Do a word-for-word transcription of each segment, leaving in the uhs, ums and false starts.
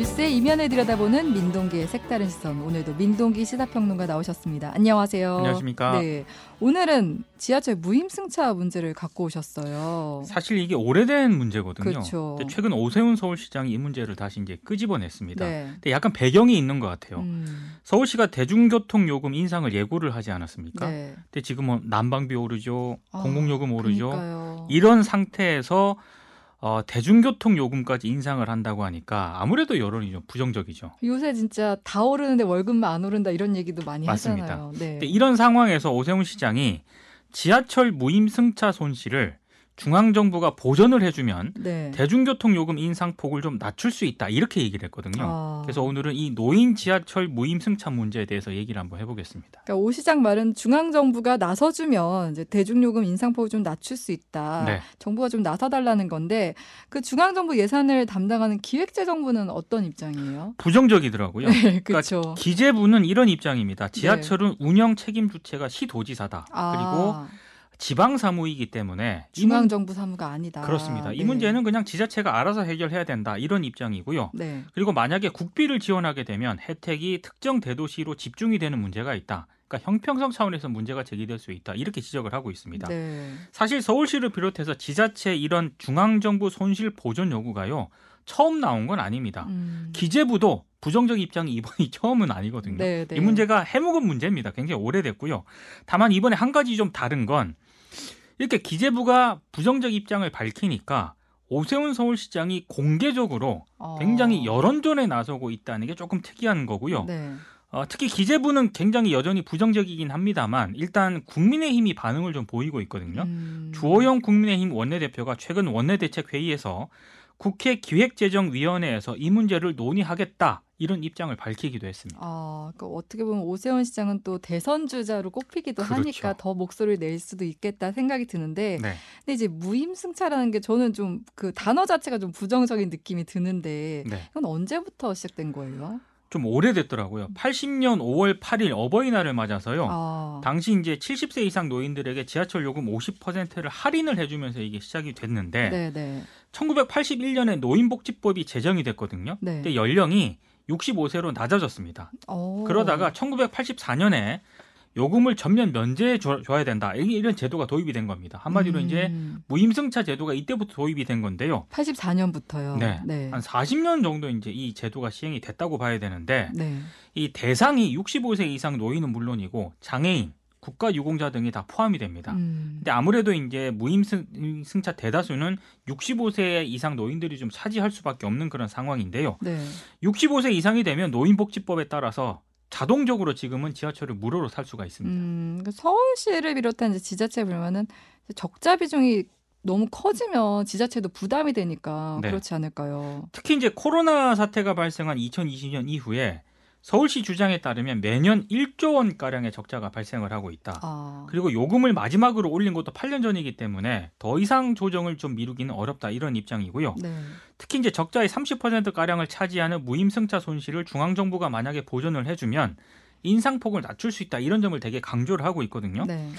뉴스의 이면을 들여다보는 민동기의 색다른 시선. 오늘도 민동기 시사평론가 나오셨습니다. 안녕하세요. 안녕하십니까. 네, 오늘은 지하철 무임승차 문제를 갖고 오셨어요. 사실 이게 오래된 문제거든요. 그렇죠. 근데 최근 오세훈 서울시장이 이 문제를 다시 이제 끄집어냈습니다. 네. 근데 약간 배경이 있는 것 같아요. 음. 서울시가 대중교통 요금 인상을 예고를 하지 않았습니까? 네. 근데 지금은 난방비 오르죠. 아, 공공요금 오르죠. 그러니까요. 이런 상태에서 어, 대중교통 요금까지 인상을 한다고 하니까 아무래도 여론이 좀 부정적이죠. 요새 진짜 다 오르는데 월급만 안 오른다 이런 얘기도 많이 맞습니다. 하잖아요. 네. 근데 이런 상황에서 오세훈 시장이 지하철 무임승차 손실을 중앙정부가 보전을 해주면 네. 대중교통 요금 인상폭을 좀 낮출 수 있다 이렇게 얘기를 했거든요. 아. 그래서 오늘은 이 노인 지하철 무임승차 문제에 대해서 얘기를 한번 해보겠습니다. 그러니까 오 시장 말은 중앙정부가 나서주면 이제 대중요금 인상폭을 좀 낮출 수 있다. 네. 정부가 좀 나서달라는 건데 그 중앙정부 예산을 담당하는 기획재정부는 어떤 입장이에요? 부정적이더라고요. 네, 그렇죠. 그러니까 기재부는 이런 입장입니다. 지하철은 네. 운영 책임 주체가 시도지사다. 아. 그리고 지방 사무이기 때문에 중앙정부 사무가 아니다. 그렇습니다. 이 네. 문제는 그냥 지자체가 알아서 해결해야 된다. 이런 입장이고요. 네. 그리고 만약에 국비를 지원하게 되면 혜택이 특정 대도시로 집중이 되는 문제가 있다. 그러니까 형평성 차원에서 문제가 제기될 수 있다. 이렇게 지적을 하고 있습니다. 네. 사실 서울시를 비롯해서 지자체 이런 중앙정부 손실 보전 요구가요. 처음 나온 건 아닙니다. 음. 기재부도 부정적 입장이 이번이 처음은 아니거든요. 네, 네. 이 문제가 해묵은 문제입니다. 굉장히 오래됐고요. 다만 이번에 한 가지 좀 다른 건 이렇게 기재부가 부정적 입장을 밝히니까 오세훈 서울시장이 공개적으로 어. 굉장히 여론전에 나서고 있다는 게 조금 특이한 거고요. 네. 어, 특히 기재부는 굉장히 여전히 부정적이긴 합니다만 일단 국민의힘이 반응을 좀 보이고 있거든요. 음. 주호영 국민의힘 원내대표가 최근 원내대책회의에서 국회 기획재정위원회에서 이 문제를 논의하겠다. 이런 입장을 밝히기도 했습니다. 아, 그러니까 어떻게 보면 오세훈 시장은 또 대선 주자로 꼽히기도 그렇죠. 하니까 더 목소리를 낼 수도 있겠다 생각이 드는데, 네. 근데 이제 무임승차라는 게 저는 좀 그 단어 자체가 좀 부정적인 느낌이 드는데, 네. 이건 언제부터 시작된 거예요? 좀 오래됐더라고요. 팔십 년 오월 팔일 어버이날을 맞아서요. 아. 당시 이제 칠십 세 이상 노인들에게 지하철 요금 오십 퍼센트를 할인을 해주면서 이게 시작이 됐는데, 네네. 천구백팔십일 년에 노인복지법이 제정이 됐거든요. 네. 근데 연령이 육십오 세로 낮아졌습니다. 오. 그러다가 천구백팔십사 년에 요금을 전면 면제해 줘야 된다. 이런 제도가 도입이 된 겁니다. 한마디로 음. 이제 무임승차 제도가 이때부터 도입이 된 건데요. 팔십사 년부터요. 네, 네. 한 사십 년 정도 이제 이 제도가 시행이 됐다고 봐야 되는데 네. 이 대상이 육십오 세 이상 노인은 물론이고 장애인, 국가유공자 등이 다 포함이 됩니다. 음. 근데 아무래도 이제 무임승차 대다수는 육십오 세 이상 노인들이 좀 차지할 수밖에 없는 그런 상황인데요. 네. 육십오 세 이상이 되면 노인복지법에 따라서 자동적으로 지금은 지하철을 무료로 살 수가 있습니다. 음, 서울시를 비롯한 이제 지자체 보면은 적자 비중이 너무 커지면 지자체도 부담이 되니까 네. 그렇지 않을까요? 특히 이제 코로나 사태가 발생한 이천이십 년 이후에 서울시 주장에 따르면 매년 일조 원가량의 적자가 발생을 하고 있다. 아. 그리고 요금을 마지막으로 올린 것도 팔 년 전이기 때문에 더 이상 조정을 좀 미루기는 어렵다. 이런 입장이고요. 네. 특히 이제 적자의 삼십 퍼센트가량을 차지하는 무임승차 손실을 중앙정부가 만약에 보전을 해주면 인상폭을 낮출 수 있다. 이런 점을 되게 강조를 하고 있거든요. 네.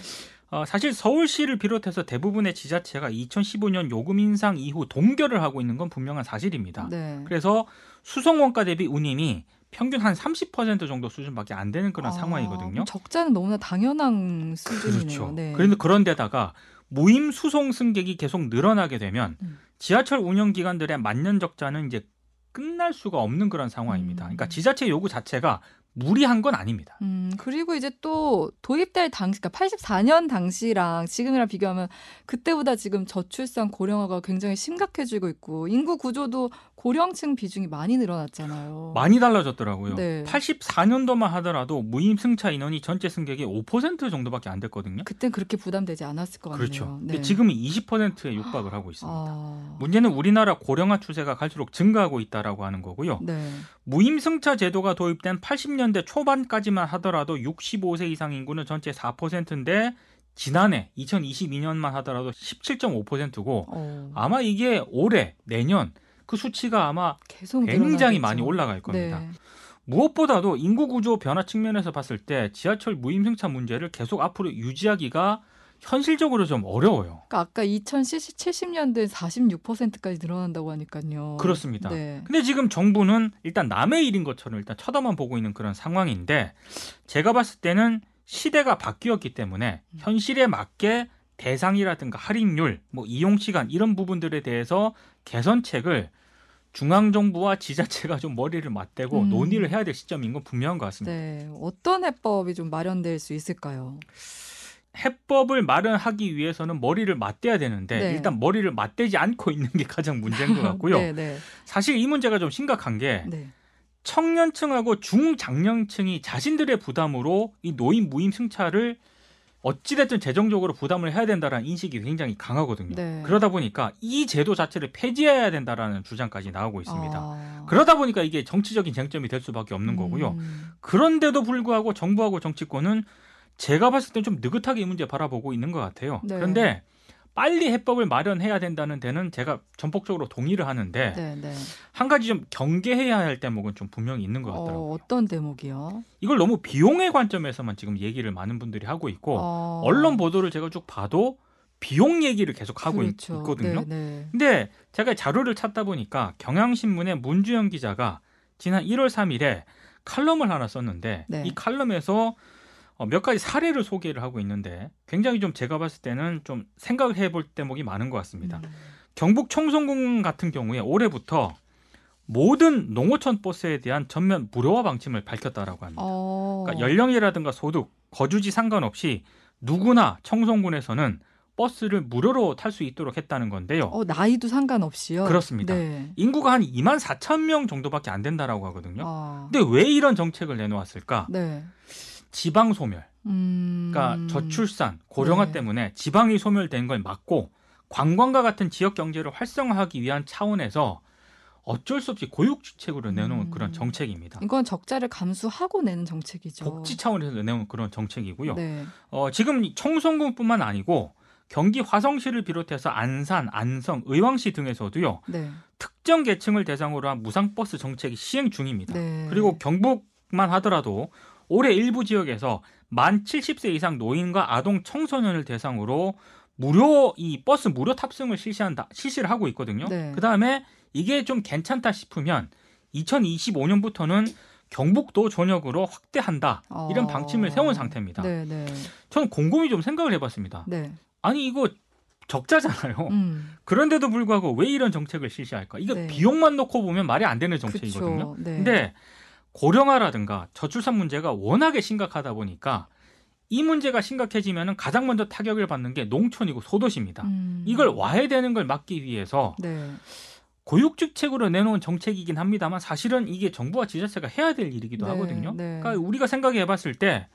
어, 사실 서울시를 비롯해서 대부분의 지자체가 이천십오 년 요금 인상 이후 동결을 하고 있는 건 분명한 사실입니다. 네. 그래서 수송원가 대비 운임이 평균 한 삼십 퍼센트 정도 수준밖에 안 되는 그런 아, 상황이거든요. 적자는 너무나 당연한 수준이네요. 그렇죠. 네. 그런데 그런데다가 무임 수송 승객이 계속 늘어나게 되면 음. 지하철 운영 기관들의 만년 적자는 이제 끝날 수가 없는 그런 상황입니다. 음. 그러니까 지자체 요구 자체가 무리한 건 아닙니다. 음, 그리고 이제 또 도입될 당시, 그러니까 팔십사 년 당시랑 지금이랑 비교하면 그때보다 지금 저출산 고령화가 굉장히 심각해지고 있고 인구 구조도 고령층 비중이 많이 늘어났잖아요. 많이 달라졌더라고요. 네. 팔십사 년도만 하더라도 무임승차 인원이 전체 승객의 오 퍼센트 정도밖에 안 됐거든요. 그땐 그렇게 부담되지 않았을 것 같네요. 그렇죠. 네. 근데 지금은 이십 퍼센트에 육박을 하고 있습니다. 아... 문제는 우리나라 고령화 추세가 갈수록 증가하고 있다라고 하는 거고요. 네. 무임승차 제도가 도입된 팔십 년대 초반까지만 하더라도 육십오 세 이상 인구는 전체 사 퍼센트인데 지난해 이천이십이 년만 하더라도 십칠 점 오 퍼센트고 어... 아마 이게 올해, 내년 그 수치가 아마 계속 굉장히 늘어나겠죠. 많이 올라갈 겁니다. 네. 무엇보다도 인구 구조 변화 측면에서 봤을 때 지하철 무임승차 문제를 계속 앞으로 유지하기가 현실적으로 좀 어려워요. 그러니까 아까 이천칠십 년도에 사십육 퍼센트까지 늘어난다고 하니까요. 그렇습니다. 네. 근데 지금 정부는 일단 남의 일인 것처럼 일단 쳐다만 보고 있는 그런 상황인데, 제가 봤을 때는 시대가 바뀌었기 때문에 현실에 맞게 대상이라든가 할인율, 뭐 이용시간 이런 부분들에 대해서 개선책을 중앙정부와 지자체가 좀 머리를 맞대고 음. 논의를 해야 될 시점인 건 분명한 것 같습니다. 네, 어떤 해법이 좀 마련될 수 있을까요? 해법을 마련하기 위해서는 머리를 맞대야 되는데 네. 일단 머리를 맞대지 않고 있는 게 가장 문제인 것 같고요. 네, 네. 사실 이 문제가 좀 심각한 게 네. 청년층하고 중장년층이 자신들의 부담으로 이 노인 무임 승차를 어찌됐든 재정적으로 부담을 해야 된다라는 인식이 굉장히 강하거든요. 네. 그러다 보니까 이 제도 자체를 폐지해야 된다라는 주장까지 나오고 있습니다. 아. 그러다 보니까 이게 정치적인 쟁점이 될 수밖에 없는 거고요. 음. 그런데도 불구하고 정부하고 정치권은 제가 봤을 때 좀 느긋하게 이 문제 바라보고 있는 것 같아요. 네. 그런데 빨리 해법을 마련해야 된다는 데는 제가 전폭적으로 동의를 하는데 네, 네. 한 가지 좀 경계해야 할 대목은 좀 분명히 있는 것 같더라고요. 어, 어떤 대목이요? 이걸 너무 비용의 관점에서만 지금 얘기를 많은 분들이 하고 있고 어... 언론 보도를 제가 쭉 봐도 비용 얘기를 계속 하고 그렇죠. 있, 있거든요. 네, 네. 근데 제가 자료를 찾다 보니까 경향신문의 문주영 기자가 지난 일월 삼일에 칼럼을 하나 썼는데 네. 이 칼럼에서 몇 가지 사례를 소개를 하고 있는데 굉장히 좀 제가 봤을 때는 좀 생각을 해볼 대목이 많은 것 같습니다. 음. 경북 청송군 같은 경우에 올해부터 모든 농어촌 버스에 대한 전면 무료화 방침을 밝혔다라고 합니다. 어. 그러니까 연령이라든가 소득, 거주지 상관없이 누구나 청송군에서는 버스를 무료로 탈 수 있도록 했다는 건데요. 어, 나이도 상관없이요? 그렇습니다. 네. 인구가 한 이만 사천 명 정도밖에 안 된다라고 하거든요. 아. 근데 왜 이런 정책을 내놓았을까? 네. 지방 소멸, 음... 그러니까 저출산, 고령화 네. 때문에 지방이 소멸된 걸 막고 관광과 같은 지역 경제를 활성화하기 위한 차원에서 어쩔 수 없이 고육지책으로 내놓은 음... 그런 정책입니다. 이건 적자를 감수하고 내는 정책이죠. 복지 차원에서 내놓은 그런 정책이고요. 네. 어, 지금 청송군뿐만 아니고 경기 화성시를 비롯해서 안산, 안성, 의왕시 등에서도요. 네. 특정 계층을 대상으로 한 무상버스 정책이 시행 중입니다. 네. 그리고 경북만 하더라도 올해 일부 지역에서 만 칠십 세 이상 노인과 아동 청소년을 대상으로 무료 이 버스 무료 탑승을 실시한다 실시를 하고 있거든요. 네. 그 다음에 이게 좀 괜찮다 싶으면 이천이십오년부터는 경북도 전역으로 확대한다 어... 이런 방침을 세운 상태입니다. 네, 네. 저는 곰곰이 좀 생각을 해봤습니다. 네. 아니 이거 적자잖아요. 음. 그런데도 불구하고 왜 이런 정책을 실시할까? 이거 네. 비용만 놓고 보면 말이 안 되는 정책이거든요. 네. 근데 고령화라든가 저출산 문제가 워낙에 심각하다 보니까 이 문제가 심각해지면 가장 먼저 타격을 받는 게 농촌이고 소도시입니다. 음. 이걸 와해되는 걸 막기 위해서 네. 고육지책으로 내놓은 정책이긴 합니다만 사실은 이게 정부와 지자체가 해야 될 일이기도 네, 하거든요. 네. 그러니까 우리가 생각해 봤을 때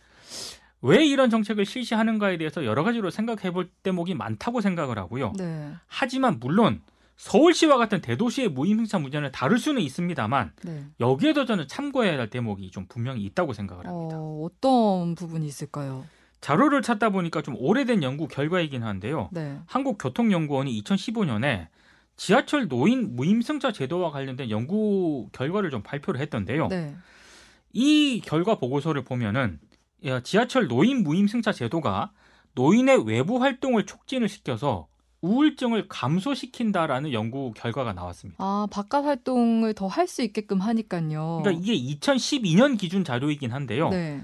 왜 이런 정책을 실시하는가에 대해서 여러 가지로 생각해 볼 대목이 많다고 생각을 하고요. 네. 하지만 물론 서울시와 같은 대도시의 무임승차 문제는 다를 수는 있습니다만 네. 여기에도 저는 참고해야 할 대목이 좀 분명히 있다고 생각을 합니다. 어, 어떤 부분이 있을까요? 자료를 찾다 보니까 좀 오래된 연구 결과이긴 한데요. 네. 한국교통연구원이 이천십오년에 지하철 노인 무임승차 제도와 관련된 연구 결과를 좀 발표를 했던데요. 네. 이 결과 보고서를 보면은 지하철 노인 무임승차 제도가 노인의 외부 활동을 촉진을 시켜서 우울증을 감소시킨다라는 연구 결과가 나왔습니다. 아, 바깥 활동을 더 할 수 있게끔 하니까요. 그러니까 이게 이천십이년 기준 자료이긴 한데요. 네.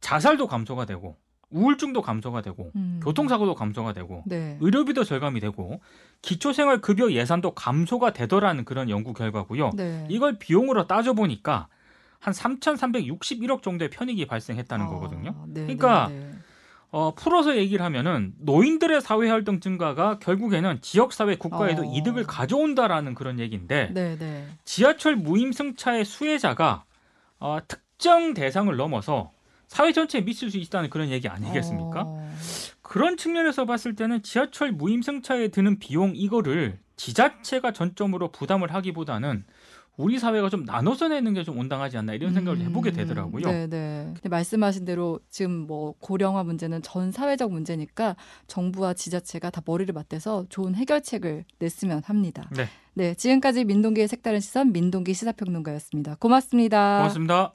자살도 감소가 되고 우울증도 감소가 되고 음. 교통사고도 감소가 되고 네. 의료비도 절감이 되고 기초생활급여 예산도 감소가 되더라는 그런 연구 결과고요. 네. 이걸 비용으로 따져보니까 한 삼천삼백육십일억 정도의 편익이 발생했다는 아, 거거든요. 네, 그러니까 네, 네. 어, 풀어서 얘기를 하면은 노인들의 사회활동 증가가 결국에는 지역사회 국가에도 어... 이득을 가져온다라는 그런 얘기인데 네네. 지하철 무임승차의 수혜자가 어, 특정 대상을 넘어서 사회 전체에 미칠 수 있다는 그런 얘기 아니겠습니까? 어... 그런 측면에서 봤을 때는 지하철 무임승차에 드는 비용 이거를 지자체가 전점으로 부담을 하기보다는 우리 사회가 좀 나눠서 내는 게 좀 온당하지 않나 이런 생각을 음, 해보게 되더라고요. 네네. 근데 말씀하신 대로 지금 뭐 고령화 문제는 전 사회적 문제니까 정부와 지자체가 다 머리를 맞대서 좋은 해결책을 냈으면 합니다. 네. 네. 지금까지 민동기의 색다른 시선 민동기 시사평론가였습니다. 고맙습니다. 고맙습니다.